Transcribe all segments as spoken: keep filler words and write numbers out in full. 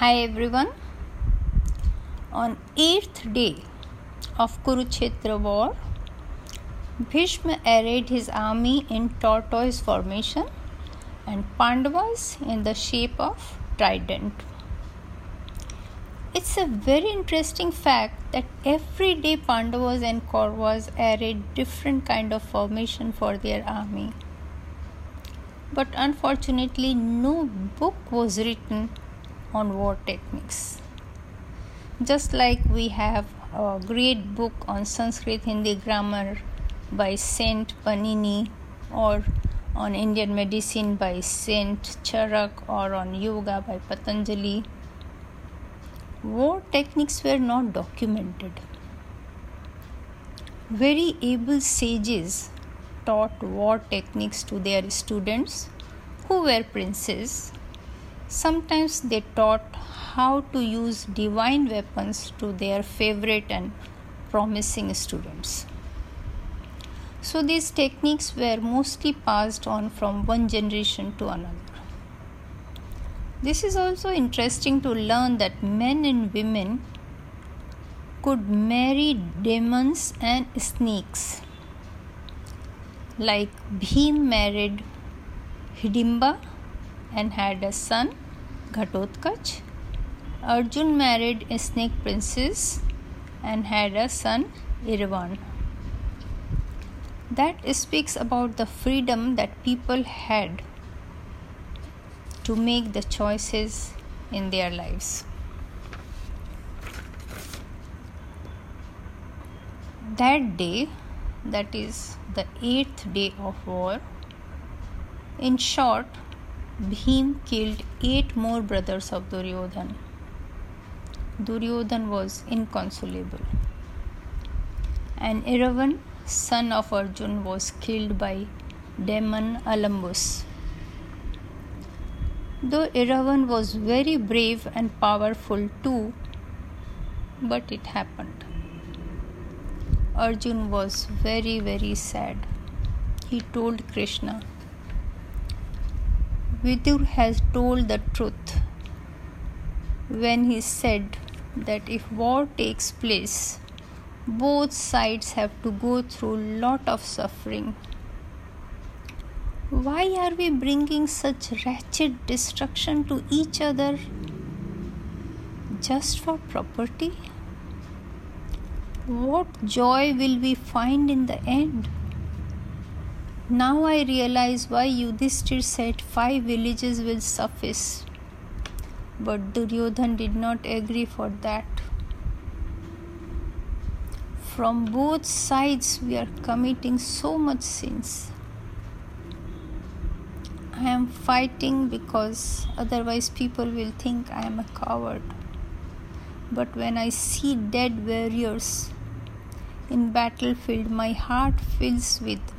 Hi everyone. On eighth day of Kurukshetra war, Bhishma arrayed his army in tortoise formation and Pandavas in the shape of trident. It's a very interesting fact that every day Pandavas and Kauravas arrayed different kind of formation for their army. But unfortunately, no book was written on war techniques. Just like we have a great book on Sanskrit Hindi grammar by Saint Panini, or on Indian medicine by Saint Charak, or on yoga by Patanjali, war techniques were not documented. Very able sages taught war techniques to their students who were princes. Sometimes they taught how to use divine weapons to their favorite and promising students. So these techniques were mostly passed on from one generation to another. This is also interesting to learn that men and women could marry demons and snakes. Like Bhim married Hidimba and had a son, Ghatotkacha. Arjun married a snake princess and had a son, Iravan. That speaks about the freedom that people had to make the choices in their lives. That day, that is the eighth day of war, in short, Bhim killed eight more brothers of Duryodhana. Duryodhana was inconsolable. And Iravan, son of Arjun, was killed by demon Alambus. Though Iravan was very brave and powerful too, but it happened. Arjun was very, very sad. He told Krishna, "Vidur has told the truth when he said that if war takes place, both sides have to go through lot of suffering. Why are we bringing such wretched destruction to each other just for property? What joy will we find in the end? Now I realize why Yudhishthir said five villages will suffice. But Duryodhana did not agree for that. From both sides we are committing so much sins. I am fighting because otherwise people will think I am a coward. But when I see dead warriors in battlefield, my heart fills with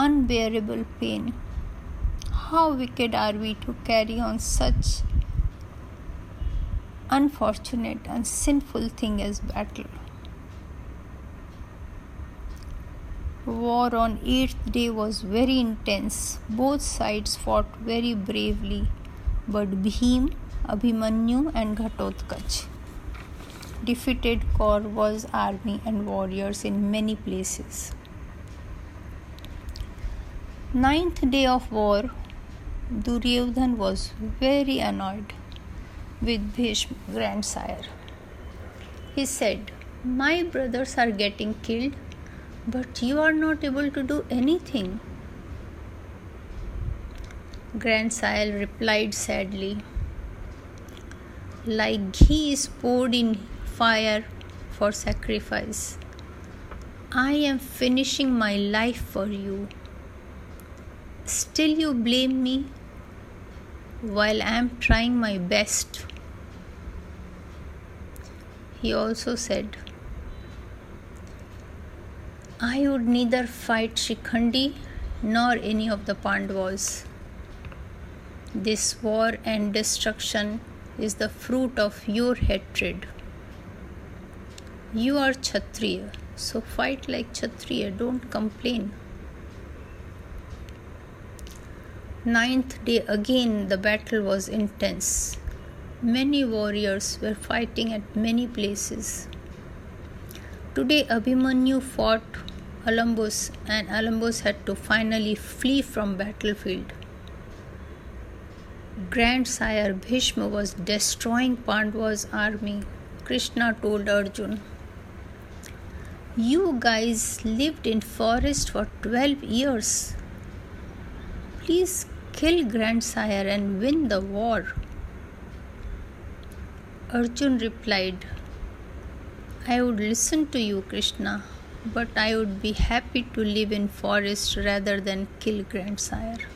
unbearable pain. How wicked are we to carry on such unfortunate and sinful thing as battle?" War on eighth day was very intense. Both sides fought very bravely, but Bhim, Abhimanyu and Ghatotkacha defeated Kaurava's army and warriors in many places. Ninth day of war, Duryodhana was very annoyed with Bhishma, grandsire. He said, "My brothers are getting killed, but you are not able to do anything." Grandsire replied sadly, "Like ghee is poured in fire for sacrifice, I am finishing my life for you. Still you blame me while I am trying my best." He also said, "I would neither fight Shikhandi nor any of the Pandavas. This war and destruction is the fruit of your hatred. You are Kshatriya, so fight like Kshatriya, don't complain." Ninth day again the battle was intense. Many warriors were fighting at many places. Today Abhimanyu fought Alambus, and Alambus had to finally flee from battlefield. Grandsire Bhishma was destroying Pandava's army. Krishna told Arjun, "You guys lived in forest for twelve years. Please kill grandsire and win the war." Arjun replied, "I would listen to you, Krishna, but I would be happy to live in forest rather than kill grandsire."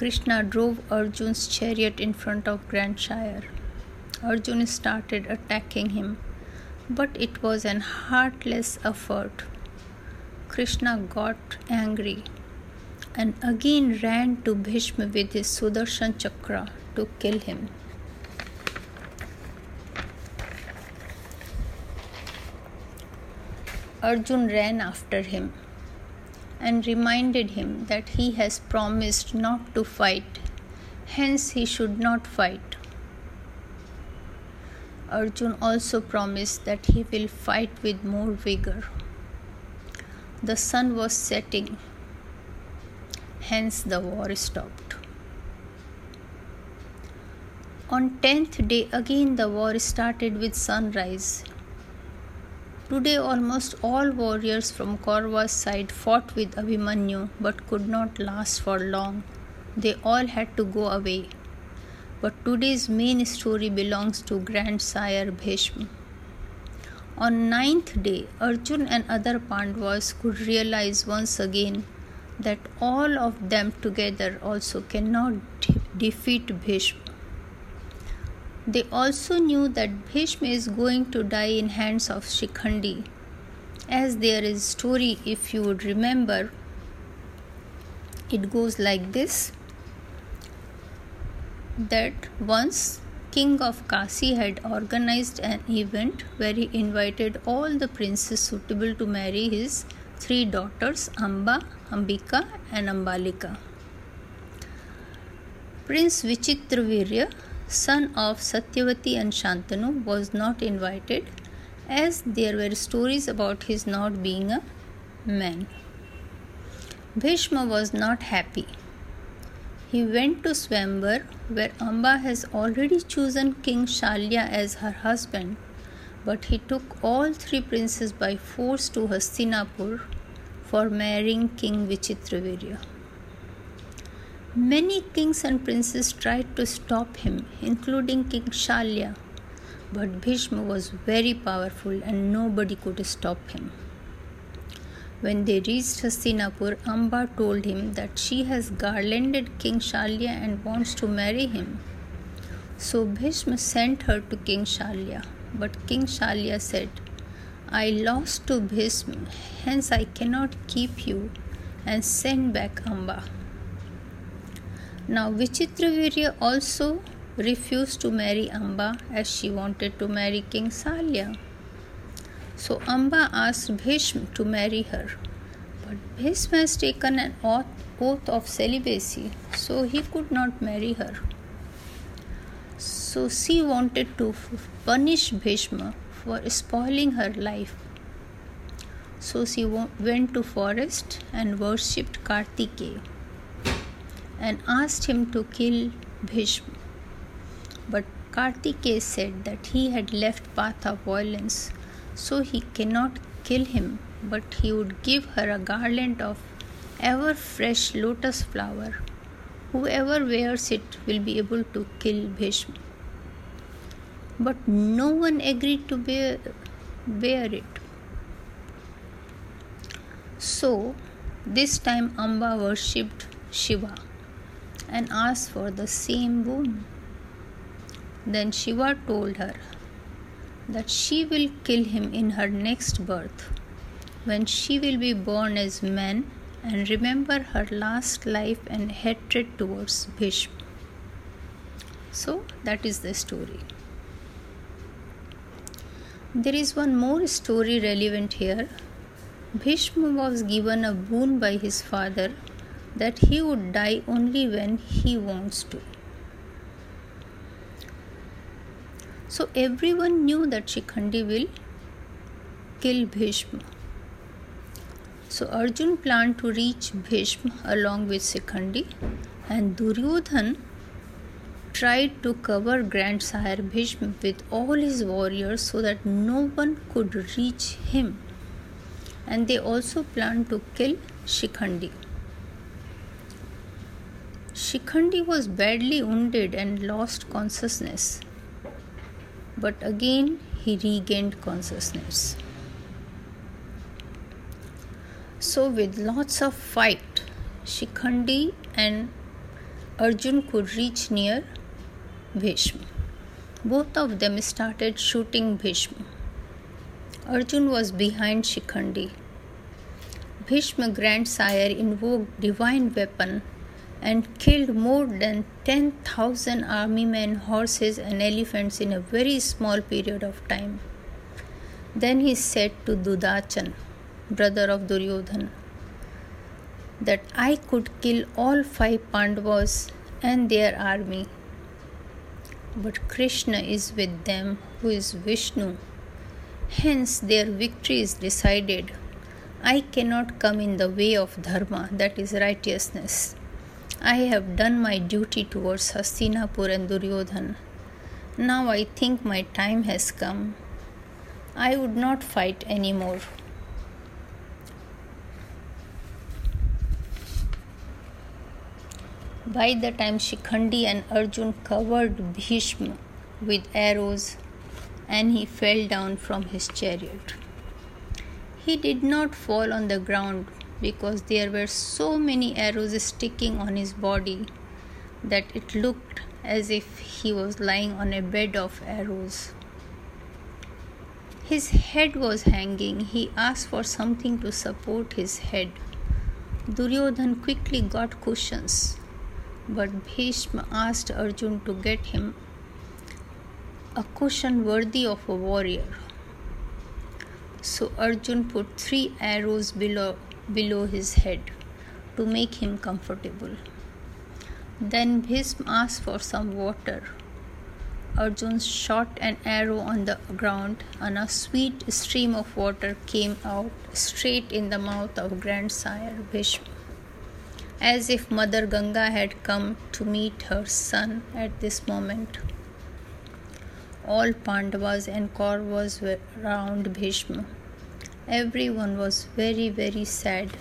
Krishna drove Arjun's chariot in front of grandsire. Arjun started attacking him, but it was an heartless effort. Krishna got angry and again ran to Bhishma with his Sudarshan Chakra to kill him. Arjun ran after him and reminded him that he has promised not to fight, hence he should not fight. Arjun also promised that he will fight with more vigor. The sun was setting, hence the war stopped. On tenth day again the war started with sunrise. Today almost all warriors from Kaurava's side fought with Abhimanyu but could not last for long. They all had to go away. But today's main story belongs to grandsire Bhishma. On ninth day, Arjun and other Pandavas could realize once again that all of them together also cannot de- defeat Bhishma. They also knew that Bhishma is going to die in hands of Shikhandi. As there is a story, if you would remember, it goes like this, that once king of Kasi had organized an event where he invited all the princes suitable to marry his three daughters, Amba, Ambika and Ambalika. Prince Vichitravirya, son of Satyavati and Shantanu, was not invited, as there were stories about his not being a man. Bhishma was not happy. He went to Swambar, where Amba has already chosen King Shalya as her husband, but he took all three princes by force to Hastinapur for marrying King Vichitravirya. Many kings and princes tried to stop him, including King Shalya, but Bhishma was very powerful and nobody could stop him. When they reached Hastinapur, Amba told him that she has garlanded King Shalya and wants to marry him. So Bhishma sent her to King Shalya, but King Shalya said, "I lost to Bhishma, hence I cannot keep you," and sent back Amba. Now Vichitravirya also refused to marry Amba, as she wanted to marry King Shalya. So Amba asked Bhishma to marry her. But Bhishma has taken an oath, oath of celibacy, so he could not marry her. So she wanted to punish Bhishma for spoiling her life. So she went to forest and worshipped Kartikeya and asked him to kill Bhishma. But Kartikeya said that he had left path of violence, so he cannot kill him, but he would give her a garland of ever fresh lotus flower. Whoever wears it will be able to kill Bhishma. But no one agreed to bear, bear it. So this time Amba worshipped Shiva and asked for the same boon. Then Shiva told her that she will kill him in her next birth, when she will be born as man and remember her last life and hatred towards Bhishma. So that is the story. There is one more story relevant here. Bhishma was given a boon by his father that he would die only when he wants to. So everyone knew that Shikhandi will kill Bhishma. So Arjun planned to reach Bhishma along with Shikhandi, and Duryodhan tried to cover grandsire Bhishma with all his warriors so that no one could reach him. And they also planned to kill Shikhandi. Shikhandi was badly wounded and lost consciousness, but again he regained consciousness. So with lots of fight, Shikhandi and Arjun could reach near Bhishma. Both of them started shooting Bhishma. Arjun was behind Shikhandi. Bhishma grandsire invoked divine weapon and killed more than ten thousand army men, horses and elephants in a very small period of time. Then he said to Duddaachan, brother of Duryodhana, that I could kill all five Pandavas and their army. But Krishna is with them, who is Vishnu. Hence their victory is decided. I cannot come in the way of dharma, that is righteousness. I have done my duty towards Hastinapur and Duryodhana. Now I think my time has come. I would not fight anymore. By the time Shikhandi and Arjun covered Bhishma with arrows, and he fell down from his chariot. He did not fall on the ground because there were so many arrows sticking on his body that it looked as if he was lying on a bed of arrows. His head was hanging. He asked for something to support his head. Duryodhana quickly got cushions, but Bhishma asked Arjun to get him a cushion worthy of a warrior. So Arjun put three arrows below, below his head to make him comfortable. Then Bhishma asked for some water. Arjun shot an arrow on the ground, and a sweet stream of water came out straight in the mouth of grandsire Bhishma, as if Mother Ganga had come to meet her son at this moment. All Pandavas and Kauravas were round Bhishma. Everyone was very, very sad.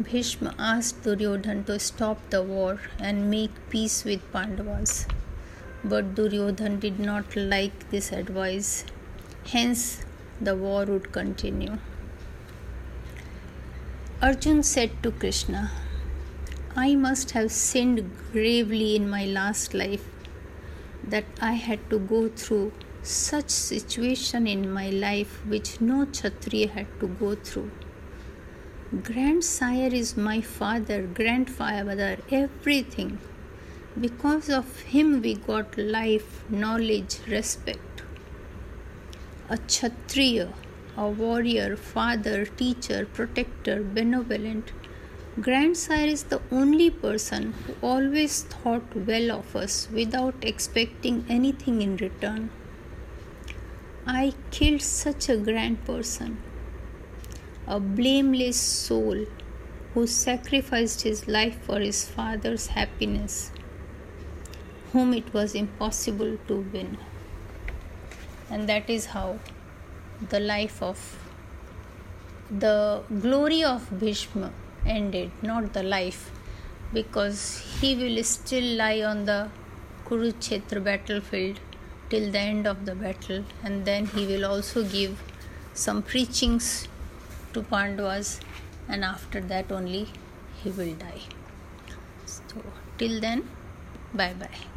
Bhishma asked Duryodhana to stop the war and make peace with Pandavas. But Duryodhana did not like this advice. Hence, the war would continue. Arjun said to Krishna, I must have sinned gravely in my last life, that I had to go through such situation in my life which no Kshatriya had to go through. Grandsire is my father, grandfather, everything. Because of him we got life, knowledge, respect. A Kshatriya, a warrior, father, teacher, protector, benevolent. Grandsire is the only person who always thought well of us without expecting anything in return. I killed such a grand person, a blameless soul who sacrificed his life for his father's happiness, whom it was impossible to win. And that is how the life of the glory of Bhishma ended, not the life, because he will still lie on the Kurukshetra battlefield till the end of the battle, and then he will also give some preachings to Pandavas, and after that only he will die. So till then, bye bye.